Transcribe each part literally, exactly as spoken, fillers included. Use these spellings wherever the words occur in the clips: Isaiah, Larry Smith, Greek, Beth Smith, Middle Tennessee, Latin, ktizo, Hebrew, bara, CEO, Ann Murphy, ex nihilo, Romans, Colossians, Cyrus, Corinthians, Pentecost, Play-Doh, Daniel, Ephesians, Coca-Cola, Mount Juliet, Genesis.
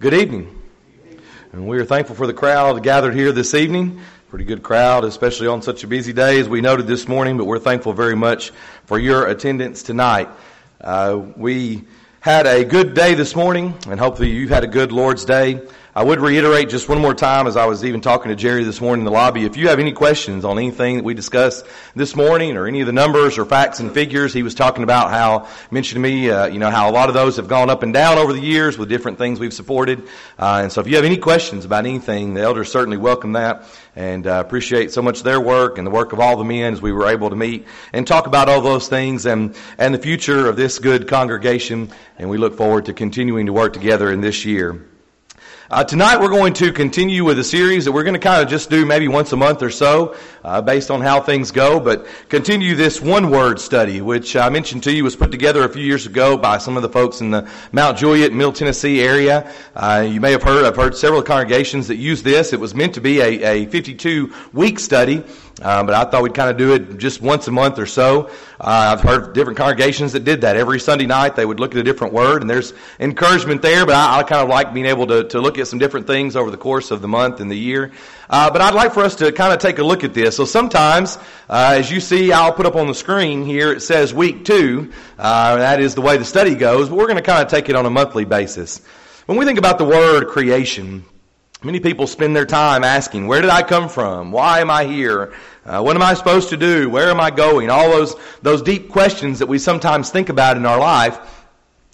Good evening. And we are thankful for the crowd gathered here this evening. Pretty good crowd, especially on such a busy day as we noted this morning, but we're thankful very much for your attendance tonight. Uh, we had a good day this morning, and hopefully you've had a good Lord's Day. I would reiterate just one more time, as I was even talking to Jerry this morning in the lobby, if you have any questions on anything that we discussed this morning or any of the numbers or facts and figures, he was talking about how, mentioned to me, uh, you know, how a lot of those have gone up and down over the years with different things we've supported. Uh, and so if you have any questions about anything, the elders certainly welcome that. And I uh, appreciate so much their work and the work of all the men as we were able to meet and talk about all those things and, and the future of this good congregation. And we look forward to continuing to work together in this year. Uh, tonight we're going to continue with a series that we're going to kind of just do maybe once a month or so, uh, based on how things go, but continue this one-word study, which I mentioned to you was put together a few years ago by some of the folks in the Mount Juliet, Middle Tennessee area. Uh, you may have heard, I've heard several congregations that use this. It was meant to be a, a fifty-two week study. Uh, but I thought we'd kind of do it just once a month or so. Uh, I've heard different congregations that did that. Every Sunday night they would look at a different word, and there's encouragement there, but I, I kind of like being able to, to look at some different things over the course of the month and the year. Uh, but I'd like for us to kind of take a look at this. So sometimes, uh, as you see, I'll put up on the screen here, it says week two. Uh, that is the way the study goes, but we're going to kind of take it on a monthly basis. When we think about the word creation, many people spend their time asking, where did I come from? Why am I here? Uh, what am I supposed to do? Where am I going? All those those deep questions that we sometimes think about in our life.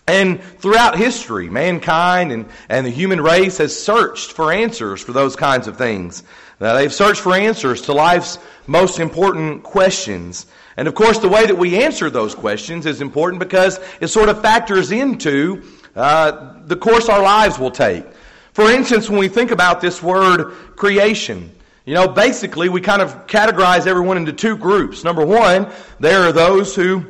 And throughout history, mankind and, and the human race has searched for answers for those kinds of things. Now, they've searched for answers to life's most important questions. And of course, the way that we answer those questions is important because it sort of factors into uh, the course our lives will take. For instance, when we think about this word creation, you know, basically we kind of categorize everyone into two groups. Number one, there are those who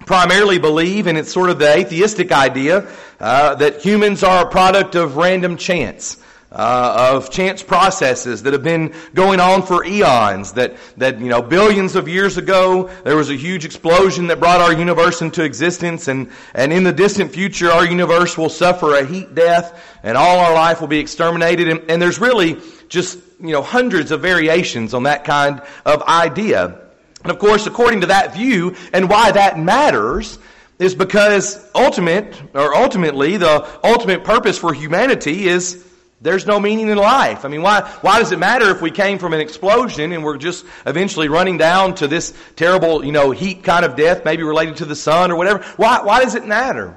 primarily believe, and it's sort of the atheistic idea, uh, that humans are a product of random chance. Uh, of chance processes that have been going on for eons, that, that, you know, billions of years ago, there was a huge explosion that brought our universe into existence, and, and in the distant future, our universe will suffer a heat death, and all our life will be exterminated, and, and there's really just, you know, hundreds of variations on that kind of idea. And of course, according to that view, and why that matters, is because ultimate, or ultimately, the ultimate purpose for humanity is there's no meaning in life. I mean, why why does it matter if we came from an explosion and we're just eventually running down to this terrible, you know, heat kind of death, maybe related to the sun or whatever? Why why does it matter?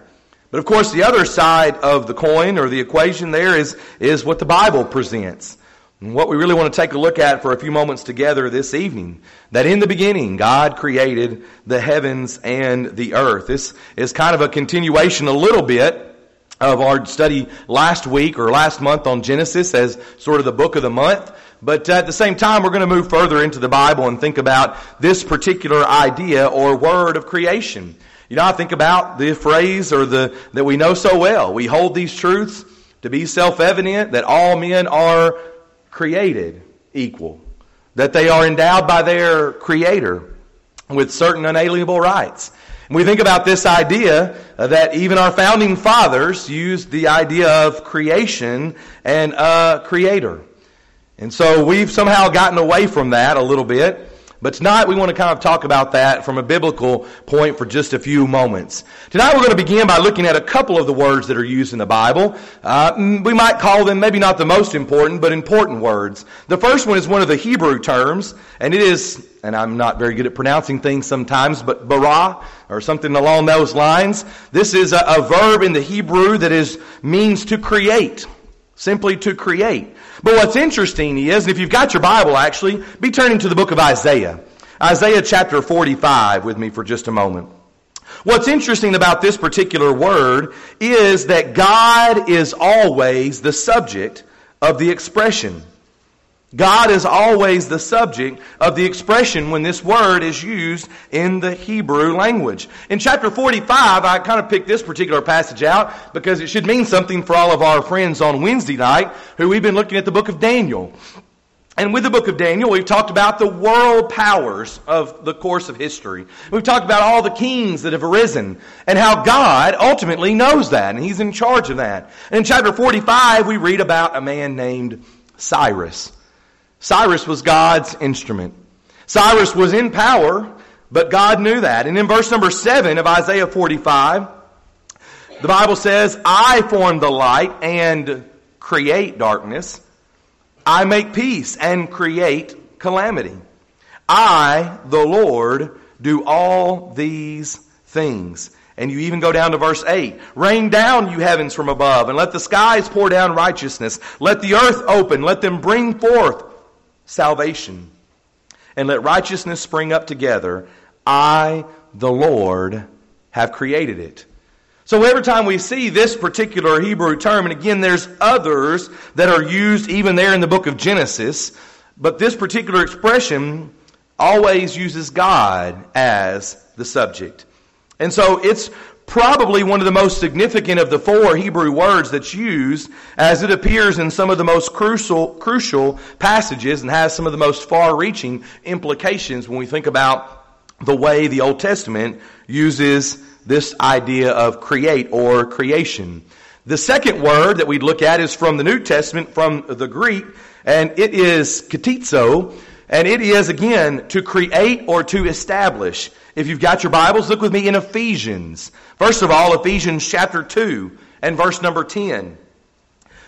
But of course, the other side of the coin or the equation there is is what the Bible presents. And what we really want to take a look at for a few moments together this evening, that in the beginning, God created the heavens and the earth. This is kind of a continuation a little bit of our study last week or last month on Genesis as sort of the book of the month. But at the same time, we're going to move further into the Bible and think about this particular idea or word of creation. You know, I think about the phrase or the that we know so well. We hold these truths to be self-evident, that all men are created equal, that they are endowed by their Creator with certain unalienable rights. We think about this idea that even our founding fathers used the idea of creation and a creator. And so we've somehow gotten away from that a little bit. But tonight we want to kind of talk about that from a biblical point for just a few moments. Tonight we're going to begin by looking at a couple of the words that are used in the Bible. Uh, we might call them maybe not the most important, but important words. The first one is one of the Hebrew terms, and it is... and I'm not very good at pronouncing things sometimes, but bara, or something along those lines. This is a, a verb in the Hebrew that is means to create, simply to create. But what's interesting is, and if you've got your Bible actually, be turning to the book of Isaiah. Isaiah chapter forty-five with me for just a moment. What's interesting about this particular word is that God is always the subject of the expression. God is always the subject of the expression when this word is used in the Hebrew language. In chapter forty-five, I kind of picked this particular passage out because it should mean something for all of our friends on Wednesday night who we've been looking at the book of Daniel. And with the book of Daniel, we've talked about the world powers of the course of history. We've talked about all the kings that have arisen and how God ultimately knows that, and He's in charge of that. And in chapter forty-five, we read about a man named Cyrus. Cyrus was God's instrument. Cyrus was in power, but God knew that. And in verse number seven of Isaiah forty-five, the Bible says, "I form the light and create darkness. I make peace and create calamity. I, the Lord, do all these things." And you even go down to verse eight. "Rain down, you heavens from above, and let the skies pour down righteousness. Let the earth open, let them bring forth salvation. And let righteousness spring up together. I, the Lord, have created it." So every time we see this particular Hebrew term, and again there's others that are used even there in the book of Genesis, but this particular expression always uses God as the subject. And so it's probably one of the most significant of the four Hebrew words that's used, as it appears in some of the most crucial, crucial passages and has some of the most far-reaching implications when we think about the way the Old Testament uses this idea of create or creation. The second word that we look at is from the New Testament, from the Greek, and it is ktizo, and it is, again, to create or to establish. If you've got your Bibles, look with me in Ephesians. First of all, Ephesians chapter two and verse number ten.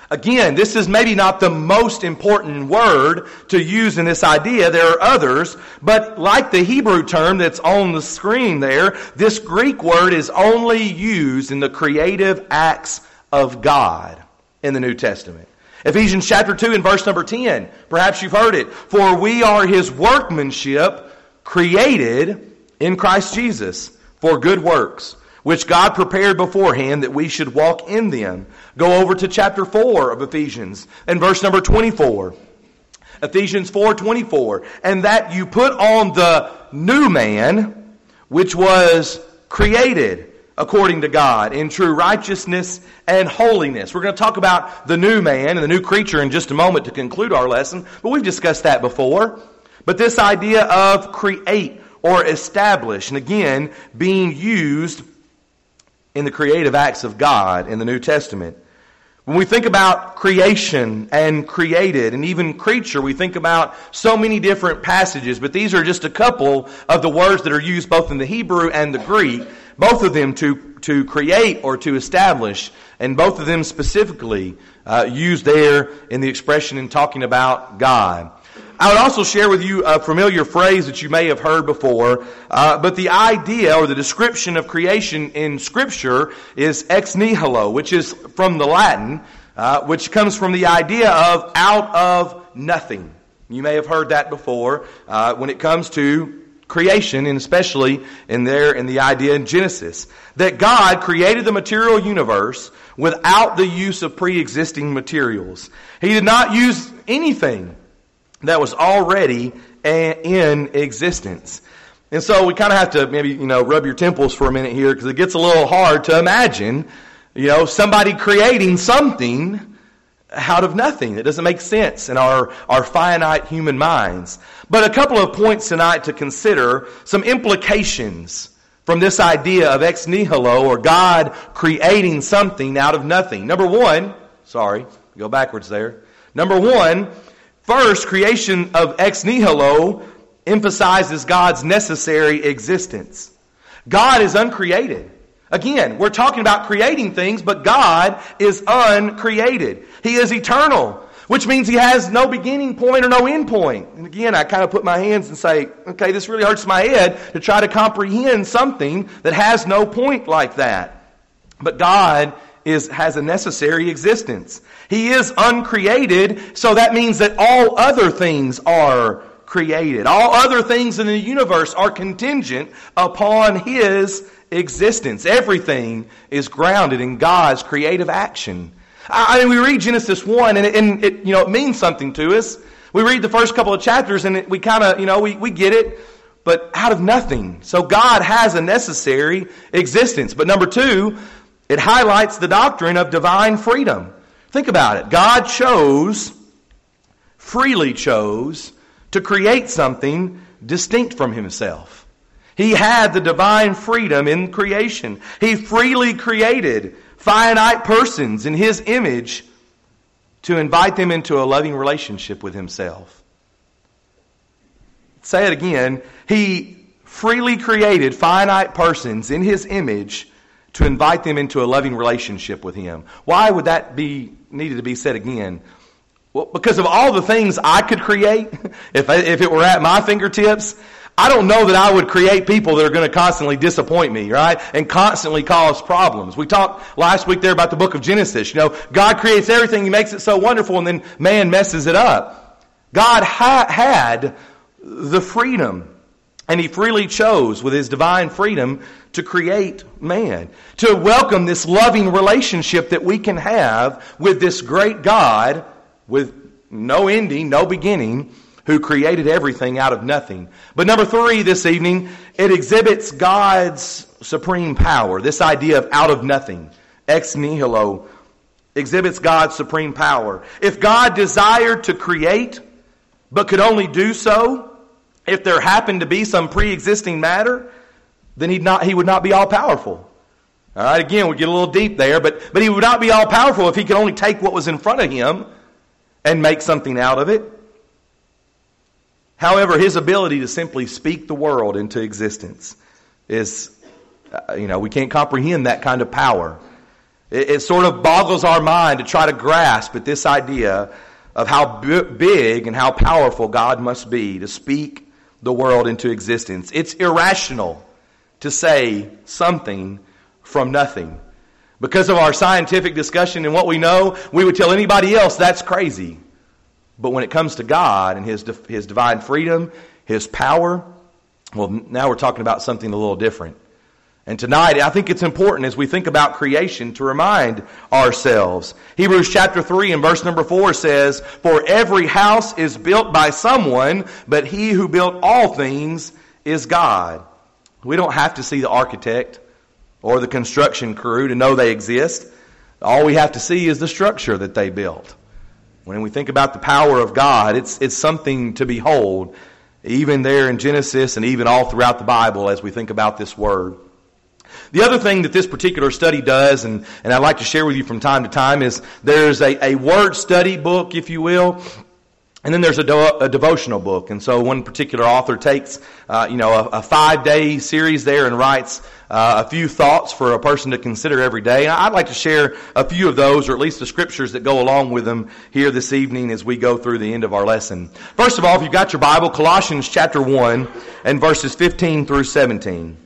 Again, this is maybe not the most important word to use in this idea. There are others, but like the Hebrew term that's on the screen there, this Greek word is only used in the creative acts of God in the New Testament. Ephesians chapter two and verse number ten, perhaps you've heard it. "For we are His workmanship, created in Christ Jesus for good works, which God prepared beforehand that we should walk in them." Go over to chapter four of Ephesians and verse number twenty-four. Ephesians four twenty-four. "And that you put on the new man, which was created according to God in true righteousness and holiness." We're going to talk about the new man and the new creature in just a moment to conclude our lesson, but we've discussed that before. But this idea of create or establish, and again, being used in the creative acts of God in the New Testament. When we think about creation and created and even creature, we think about so many different passages, but these are just a couple of the words that are used both in the Hebrew and the Greek, both of them to, to create or to establish, and both of them specifically uh, used there in the expression in talking about God. I would also share with you a familiar phrase that you may have heard before, uh, but the idea or the description of creation in Scripture is ex nihilo, which is from the Latin, uh, which comes from the idea of out of nothing. You may have heard that before uh, when it comes to creation, and especially in there in the idea in Genesis, that God created the material universe without the use of pre-existing materials. He did not use anything that was already in existence. And so we kind of have to maybe, you know, rub your temples for a minute here, because it gets a little hard to imagine, you know, somebody creating something out of nothing. It doesn't make sense in our, our finite human minds. But a couple of points tonight to consider, some implications from this idea of ex nihilo, or God creating something out of nothing. Number one, sorry, go backwards there. Number one, First, creation of ex nihilo emphasizes God's necessary existence. God is uncreated. Again, we're talking about creating things, but God is uncreated. He is eternal, which means He has no beginning point or no end point. And again, I kind of put my hands and say, okay, this really hurts my head to try to comprehend something that has no point like that. But God Is, has a necessary existence. He is uncreated, so that means that all other things are created. All other things in the universe are contingent upon His existence. Everything is grounded in God's creative action. I, I mean, we read Genesis one, and it, and it you know it means something to us. We read the first couple of chapters, and it, we kind of you know we we get it, but out of nothing. So God has a necessary existence. But number two, it highlights the doctrine of divine freedom. Think about it. God chose freely chose to create something distinct from himself. He had the divine freedom in creation. He freely created finite persons in his image to invite them into a loving relationship with himself. Say it again. He freely created finite persons in his image to invite them into a loving relationship with him. Why would that be needed to be said again? Well, because of all the things I could create, if, I, if it were at my fingertips, I don't know that I would create people that are going to constantly disappoint me, right? And constantly cause problems. We talked last week there about the book of Genesis. You know, God creates everything. He makes it so wonderful, and then man messes it up. God ha- had the freedom, and he freely chose with his divine freedom to create man, to welcome this loving relationship that we can have with this great God with no ending, no beginning, who created everything out of nothing. But number three this evening, it exhibits God's supreme power. This idea of out of nothing, ex nihilo, exhibits God's supreme power. If God desired to create but could only do so if there happened to be some pre-existing matter, then he'd not, he would not be all-powerful. All right, again, we get a little deep there, but, but he would not be all-powerful if he could only take what was in front of him and make something out of it. However, his ability to simply speak the world into existence is, you know, we can't comprehend that kind of power. It, it sort of boggles our mind to try to grasp at this idea of how big and how powerful God must be to speak the world into existence. It's irrational to say something from nothing. Because of our scientific discussion and what we know, we would tell anybody else that's crazy. But when it comes to God and His His divine freedom, His power, well, now we're talking about something a little different. And tonight, I think it's important as we think about creation to remind ourselves. Hebrews chapter three and verse number four says, "For every house is built by someone, but he who built all things is God." We don't have to see the architect or the construction crew to know they exist. All we have to see is the structure that they built. When we think about the power of God, it's it's something to behold, even there in Genesis and even all throughout the Bible as we think about this word. The other thing that this particular study does, and, and I'd like to share with you from time to time, is there's a, a word study book, if you will, and then there's a, do, a devotional book. And so one particular author takes uh, you know, a, a five-day series there and writes Uh, a few thoughts for a person to consider every day. And I'd like to share a few of those, or at least the scriptures that go along with them here this evening as we go through the end of our lesson. First of all, if you've got your Bible, Colossians chapter one and verses fifteen through seventeen.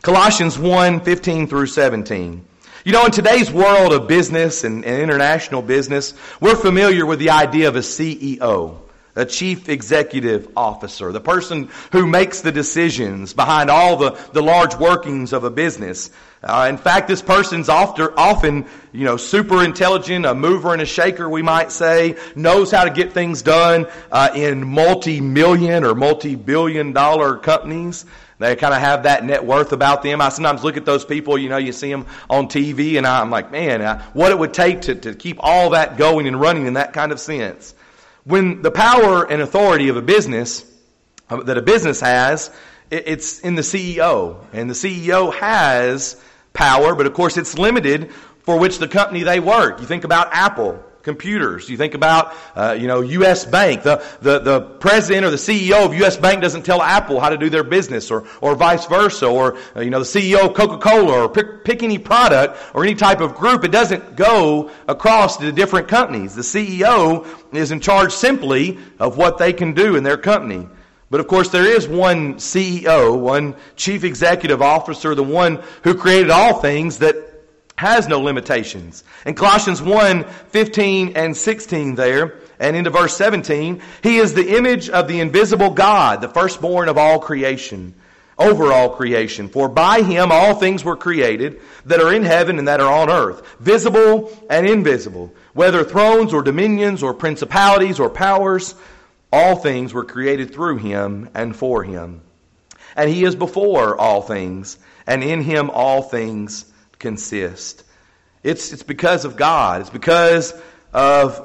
Colossians one, fifteen through seventeen. You know, in today's world of business and, and international business, we're familiar with the idea of a C E O. A chief executive officer, the person who makes the decisions behind all the, the large workings of a business. Uh, in fact, this person's often, often, you know, super intelligent, a mover and a shaker, we might say, knows how to get things done uh, in multi-million or multi-billion dollar companies. They kind of have that net worth about them. I sometimes look at those people, you know, you see them on T V, and I'm like, man, I, what it would take to, to keep all that going and running in that kind of sense. When the power and authority of a business, that a business has, it's in the C E O. And the C E O has power, but of course it's limited for which the company they work. You think about Apple computers. You think about, uh, you know, U S Bank. The, the the president or the C E O of U S Bank doesn't tell Apple how to do their business, or or vice versa. Or, uh, you know, the C E O of Coca-Cola, or pick, pick any product or any type of group. It doesn't go across to the different companies. The C E O is in charge simply of what they can do in their company. But of course, there is one C E O, one chief executive officer, the one who created all things, that has no limitations. In Colossians one, fifteen and sixteen there, and into verse seventeen, he is the image of the invisible God, the firstborn of all creation, over all creation. For by him all things were created that are in heaven and that are on earth, visible and invisible, whether thrones or dominions or principalities or powers, all things were created through him and for him. And he is before all things, and in him all things consist. It's it's because of God. It's because of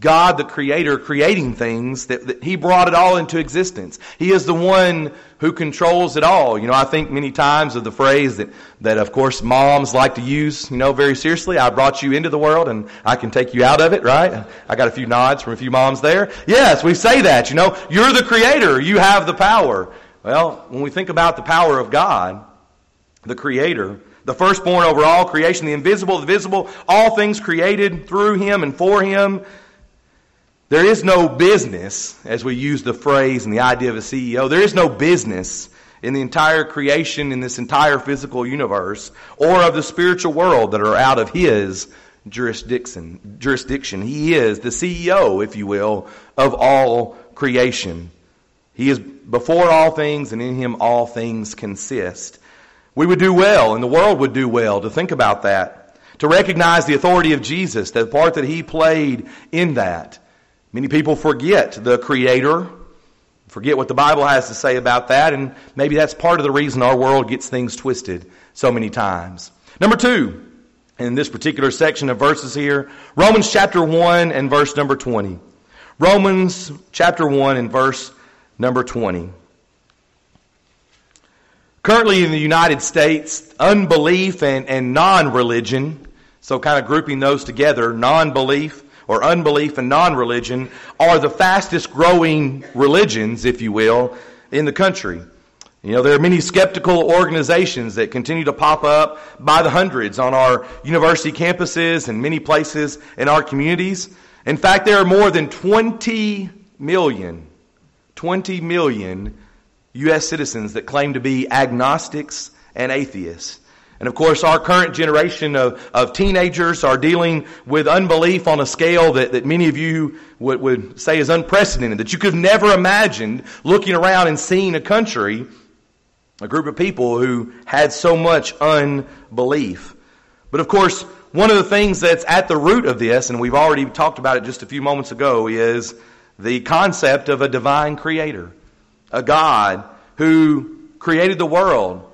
God the Creator creating things, that, that He brought it all into existence. He is the one who controls it all. You know, I think many times of the phrase that, that of course moms like to use, you know, very seriously. I brought you into the world and I can take you out of it, right? I got a few nods from a few moms there. Yes, we say that, you know, you're the Creator. You have the power. Well, when we think about the power of God, the Creator, the firstborn over all creation, the invisible, the visible, all things created through Him and for Him. There is no business, as we use the phrase and the idea of a C E O, there is no business in the entire creation, in this entire physical universe, or of the spiritual world that are out of His jurisdiction. Jurisdiction. He is the C E O, if you will, of all creation. He is before all things, and in Him all things consist. We would do well, and the world would do well, to think about that, to recognize the authority of Jesus, the part that He played in that. Many people forget the Creator, forget what the Bible has to say about that, and maybe that's part of the reason our world gets things twisted so many times. Number two, in this particular section of verses here, Romans chapter one and verse number twenty. Romans chapter one and verse number twenty. Currently in the United States, unbelief and, and non-religion, so kind of grouping those together, non-belief or unbelief and non-religion are the fastest growing religions, if you will, in the country. You know, there are many skeptical organizations that continue to pop up by the hundreds on our university campuses and many places in our communities. In fact, there are more than twenty million, twenty million U S citizens that claim to be agnostics and atheists. And of course, our current generation of, of teenagers are dealing with unbelief on a scale that, that many of you would, would say is unprecedented, that you could never imagine looking around and seeing a country, a group of people who had so much unbelief. But of course, one of the things that's at the root of this, and we've already talked about it just a few moments ago, is the concept of a divine creator, a God who created the world,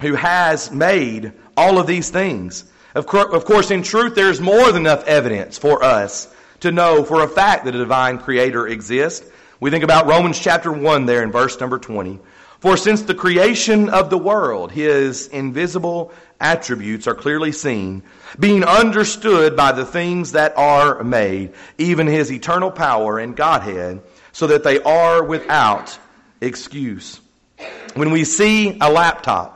who has made all of these things. Of course, in truth, there's more than enough evidence for us to know for a fact that a divine creator exists. We think about Romans chapter one there in verse number twenty. For since the creation of the world, His invisible attributes are clearly seen, being understood by the things that are made, even His eternal power and Godhead, so that they are without excuse. When we see a laptop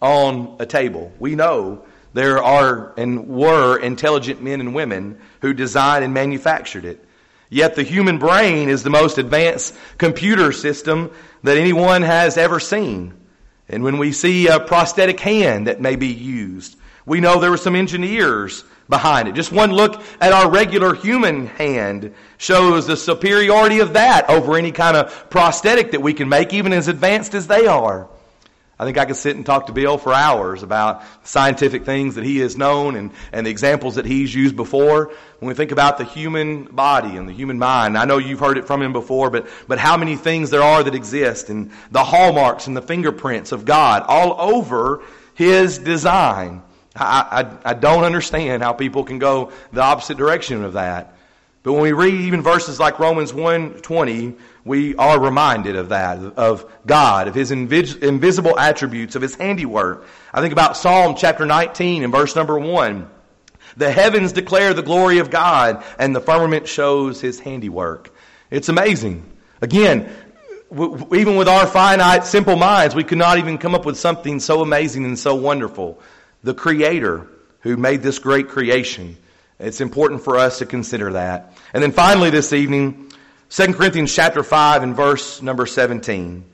on a table, we know there are and were intelligent men and women who designed and manufactured it. Yet the human brain is the most advanced computer system that anyone has ever seen. And when we see a prosthetic hand that may be used, we know there were some engineers behind it. Just one look at our regular human hand shows the superiority of that over any kind of prosthetic that we can make, even as advanced as they are. I think I could sit and talk to Bill for hours about scientific things that he has known and, and the examples that he's used before. When we think about the human body and the human mind, I know you've heard it from him before, but, but how many things there are that exist, and the hallmarks and the fingerprints of God all over His design. I, I, I don't understand how people can go the opposite direction of that. But when we read even verses like Romans one twenty, we are reminded of that, of God, of His invis- invisible attributes, of His handiwork. I think about Psalm chapter nineteen and verse number one. The heavens declare the glory of God, and the firmament shows His handiwork. It's amazing. Again, w- even with our finite, simple minds, we could not even come up with something so amazing and so wonderful. The Creator who made this great creation. It's important for us to consider that. And then finally this evening, Second Corinthians chapter five and verse number seventeen.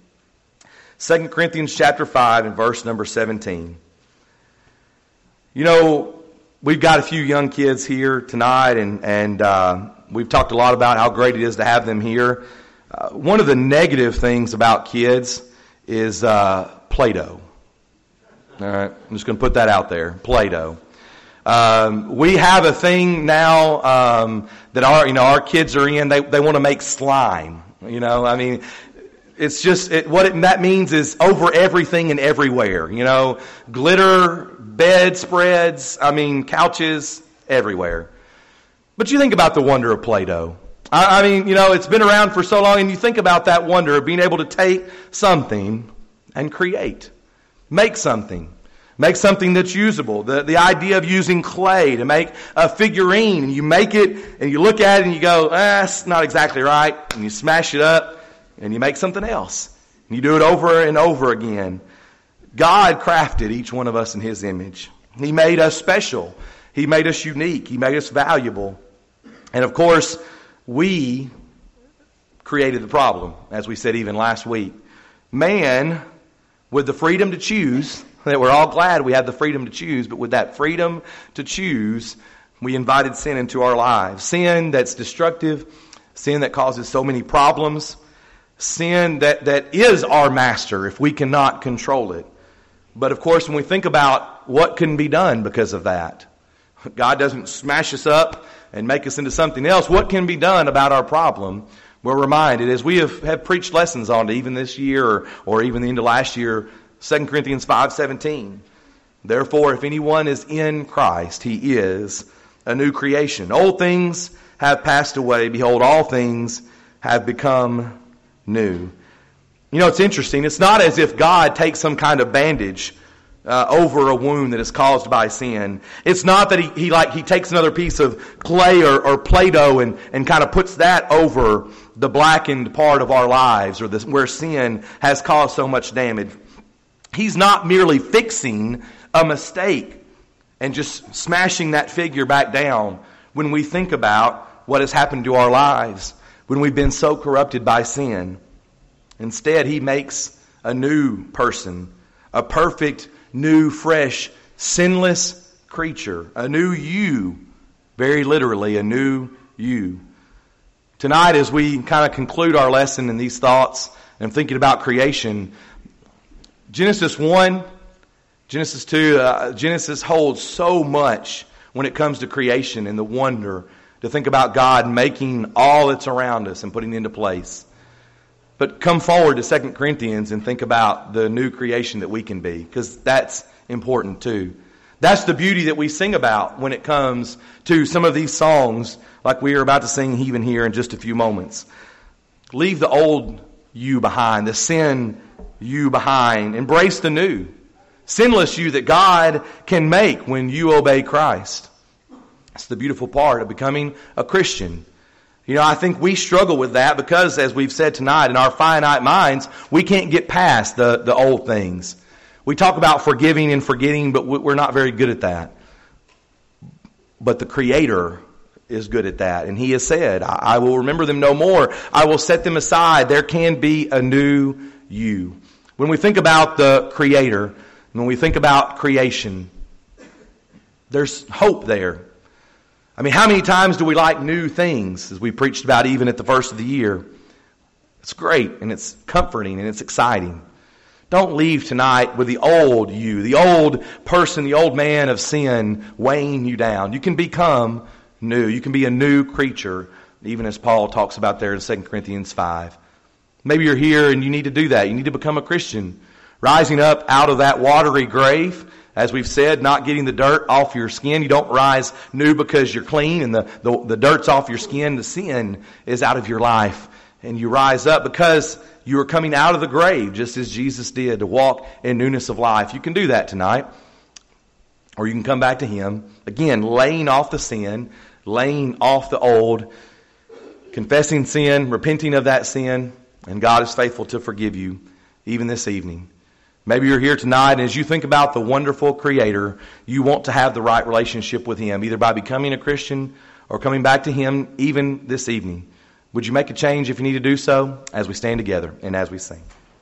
Second Corinthians chapter five and verse number seventeen. You know, we've got a few young kids here tonight, and, and uh, we've talked a lot about how great it is to have them here. Uh, one of the negative things about kids is uh, Play-Doh. All right, I'm just going to put that out there, Play-Doh. Um, we have a thing now, um, that our, you know, our kids are in, they, they want to make slime, you know, I mean, it's just, it, what it, that means is over everything and everywhere, you know, glitter, bedspreads, I mean, couches, everywhere. But you think about the wonder of Play-Doh. I, I mean, you know, it's been around for so long, and you think about that wonder of being able to take something and create, make something. Make something that's usable. The, the idea of using clay to make a figurine, and you make it, and you look at it, and you go, eh, that's not exactly right, and you smash it up, and you make something else. And you do it over and over again. God crafted each one of us in His image. He made us special. He made us unique. He made us valuable. And of course, we created the problem, as we said even last week. Man, with the freedom to choose... that we're all glad we had the freedom to choose, but with that freedom to choose, we invited sin into our lives. Sin that's destructive, sin that causes so many problems, sin that, that is our master if we cannot control it. But of course, when we think about what can be done because of that, God doesn't smash us up and make us into something else. What can be done about our problem? We're reminded, as we have, have preached lessons on it, even this year or, or even the end of last year, Second Corinthians five seventeen, therefore, if anyone is in Christ, he is a new creation. Old things have passed away. Behold, all things have become new. You know, it's interesting. It's not as if God takes some kind of bandage uh, over a wound that is caused by sin. It's not that he, he like he takes another piece of clay or, or Play-Doh and, and kind of puts that over the blackened part of our lives or this, where sin has caused so much damage. He's not merely fixing a mistake and just smashing that figure back down when we think about what has happened to our lives, when we've been so corrupted by sin. Instead, He makes a new person, a perfect, new, fresh, sinless creature, a new you, very literally, a new you. Tonight, as we kind of conclude our lesson in these thoughts and thinking about creation, Genesis one, Genesis two, uh, Genesis holds so much when it comes to creation and the wonder to think about God making all that's around us and putting it into place. But come forward to Second Corinthians and think about the new creation that we can be, because that's important too. That's the beauty that we sing about when it comes to some of these songs like we are about to sing even here in just a few moments. Leave the old you behind, the sin you behind. Embrace the new, sinless you that God can make when you obey Christ. That's the beautiful part of becoming a Christian. You know, I think we struggle with that because, as we've said tonight, in our finite minds, we can't get past the, the old things. We talk about forgiving and forgetting, but we're not very good at that. But the Creator is good at that. And He has said, I will remember them no more. I will set them aside. There can be a new you. When we think about the Creator, when we think about creation, there's hope there. I mean, how many times do we like new things, as we preached about even at the first of the year? It's great, and it's comforting, and it's exciting. Don't leave tonight with the old you, the old person, the old man of sin weighing you down. You can become new. You can be a new creature, even as Paul talks about there in Second Corinthians five. Maybe you're here and you need to do that. You need to become a Christian. Rising up out of that watery grave, as we've said, not getting the dirt off your skin. You don't rise new because you're clean and the, the, the dirt's off your skin. The sin is out of your life. And you rise up because you are coming out of the grave, just as Jesus did, to walk in newness of life. You can do that tonight. Or you can come back to Him. Again, laying off the sin, laying off the old, confessing sin, repenting of that sin. And God is faithful to forgive you, even this evening. Maybe you're here tonight, and as you think about the wonderful Creator, you want to have the right relationship with Him, either by becoming a Christian or coming back to Him even this evening. Would you make a change if you need to do so, as we stand together and as we sing?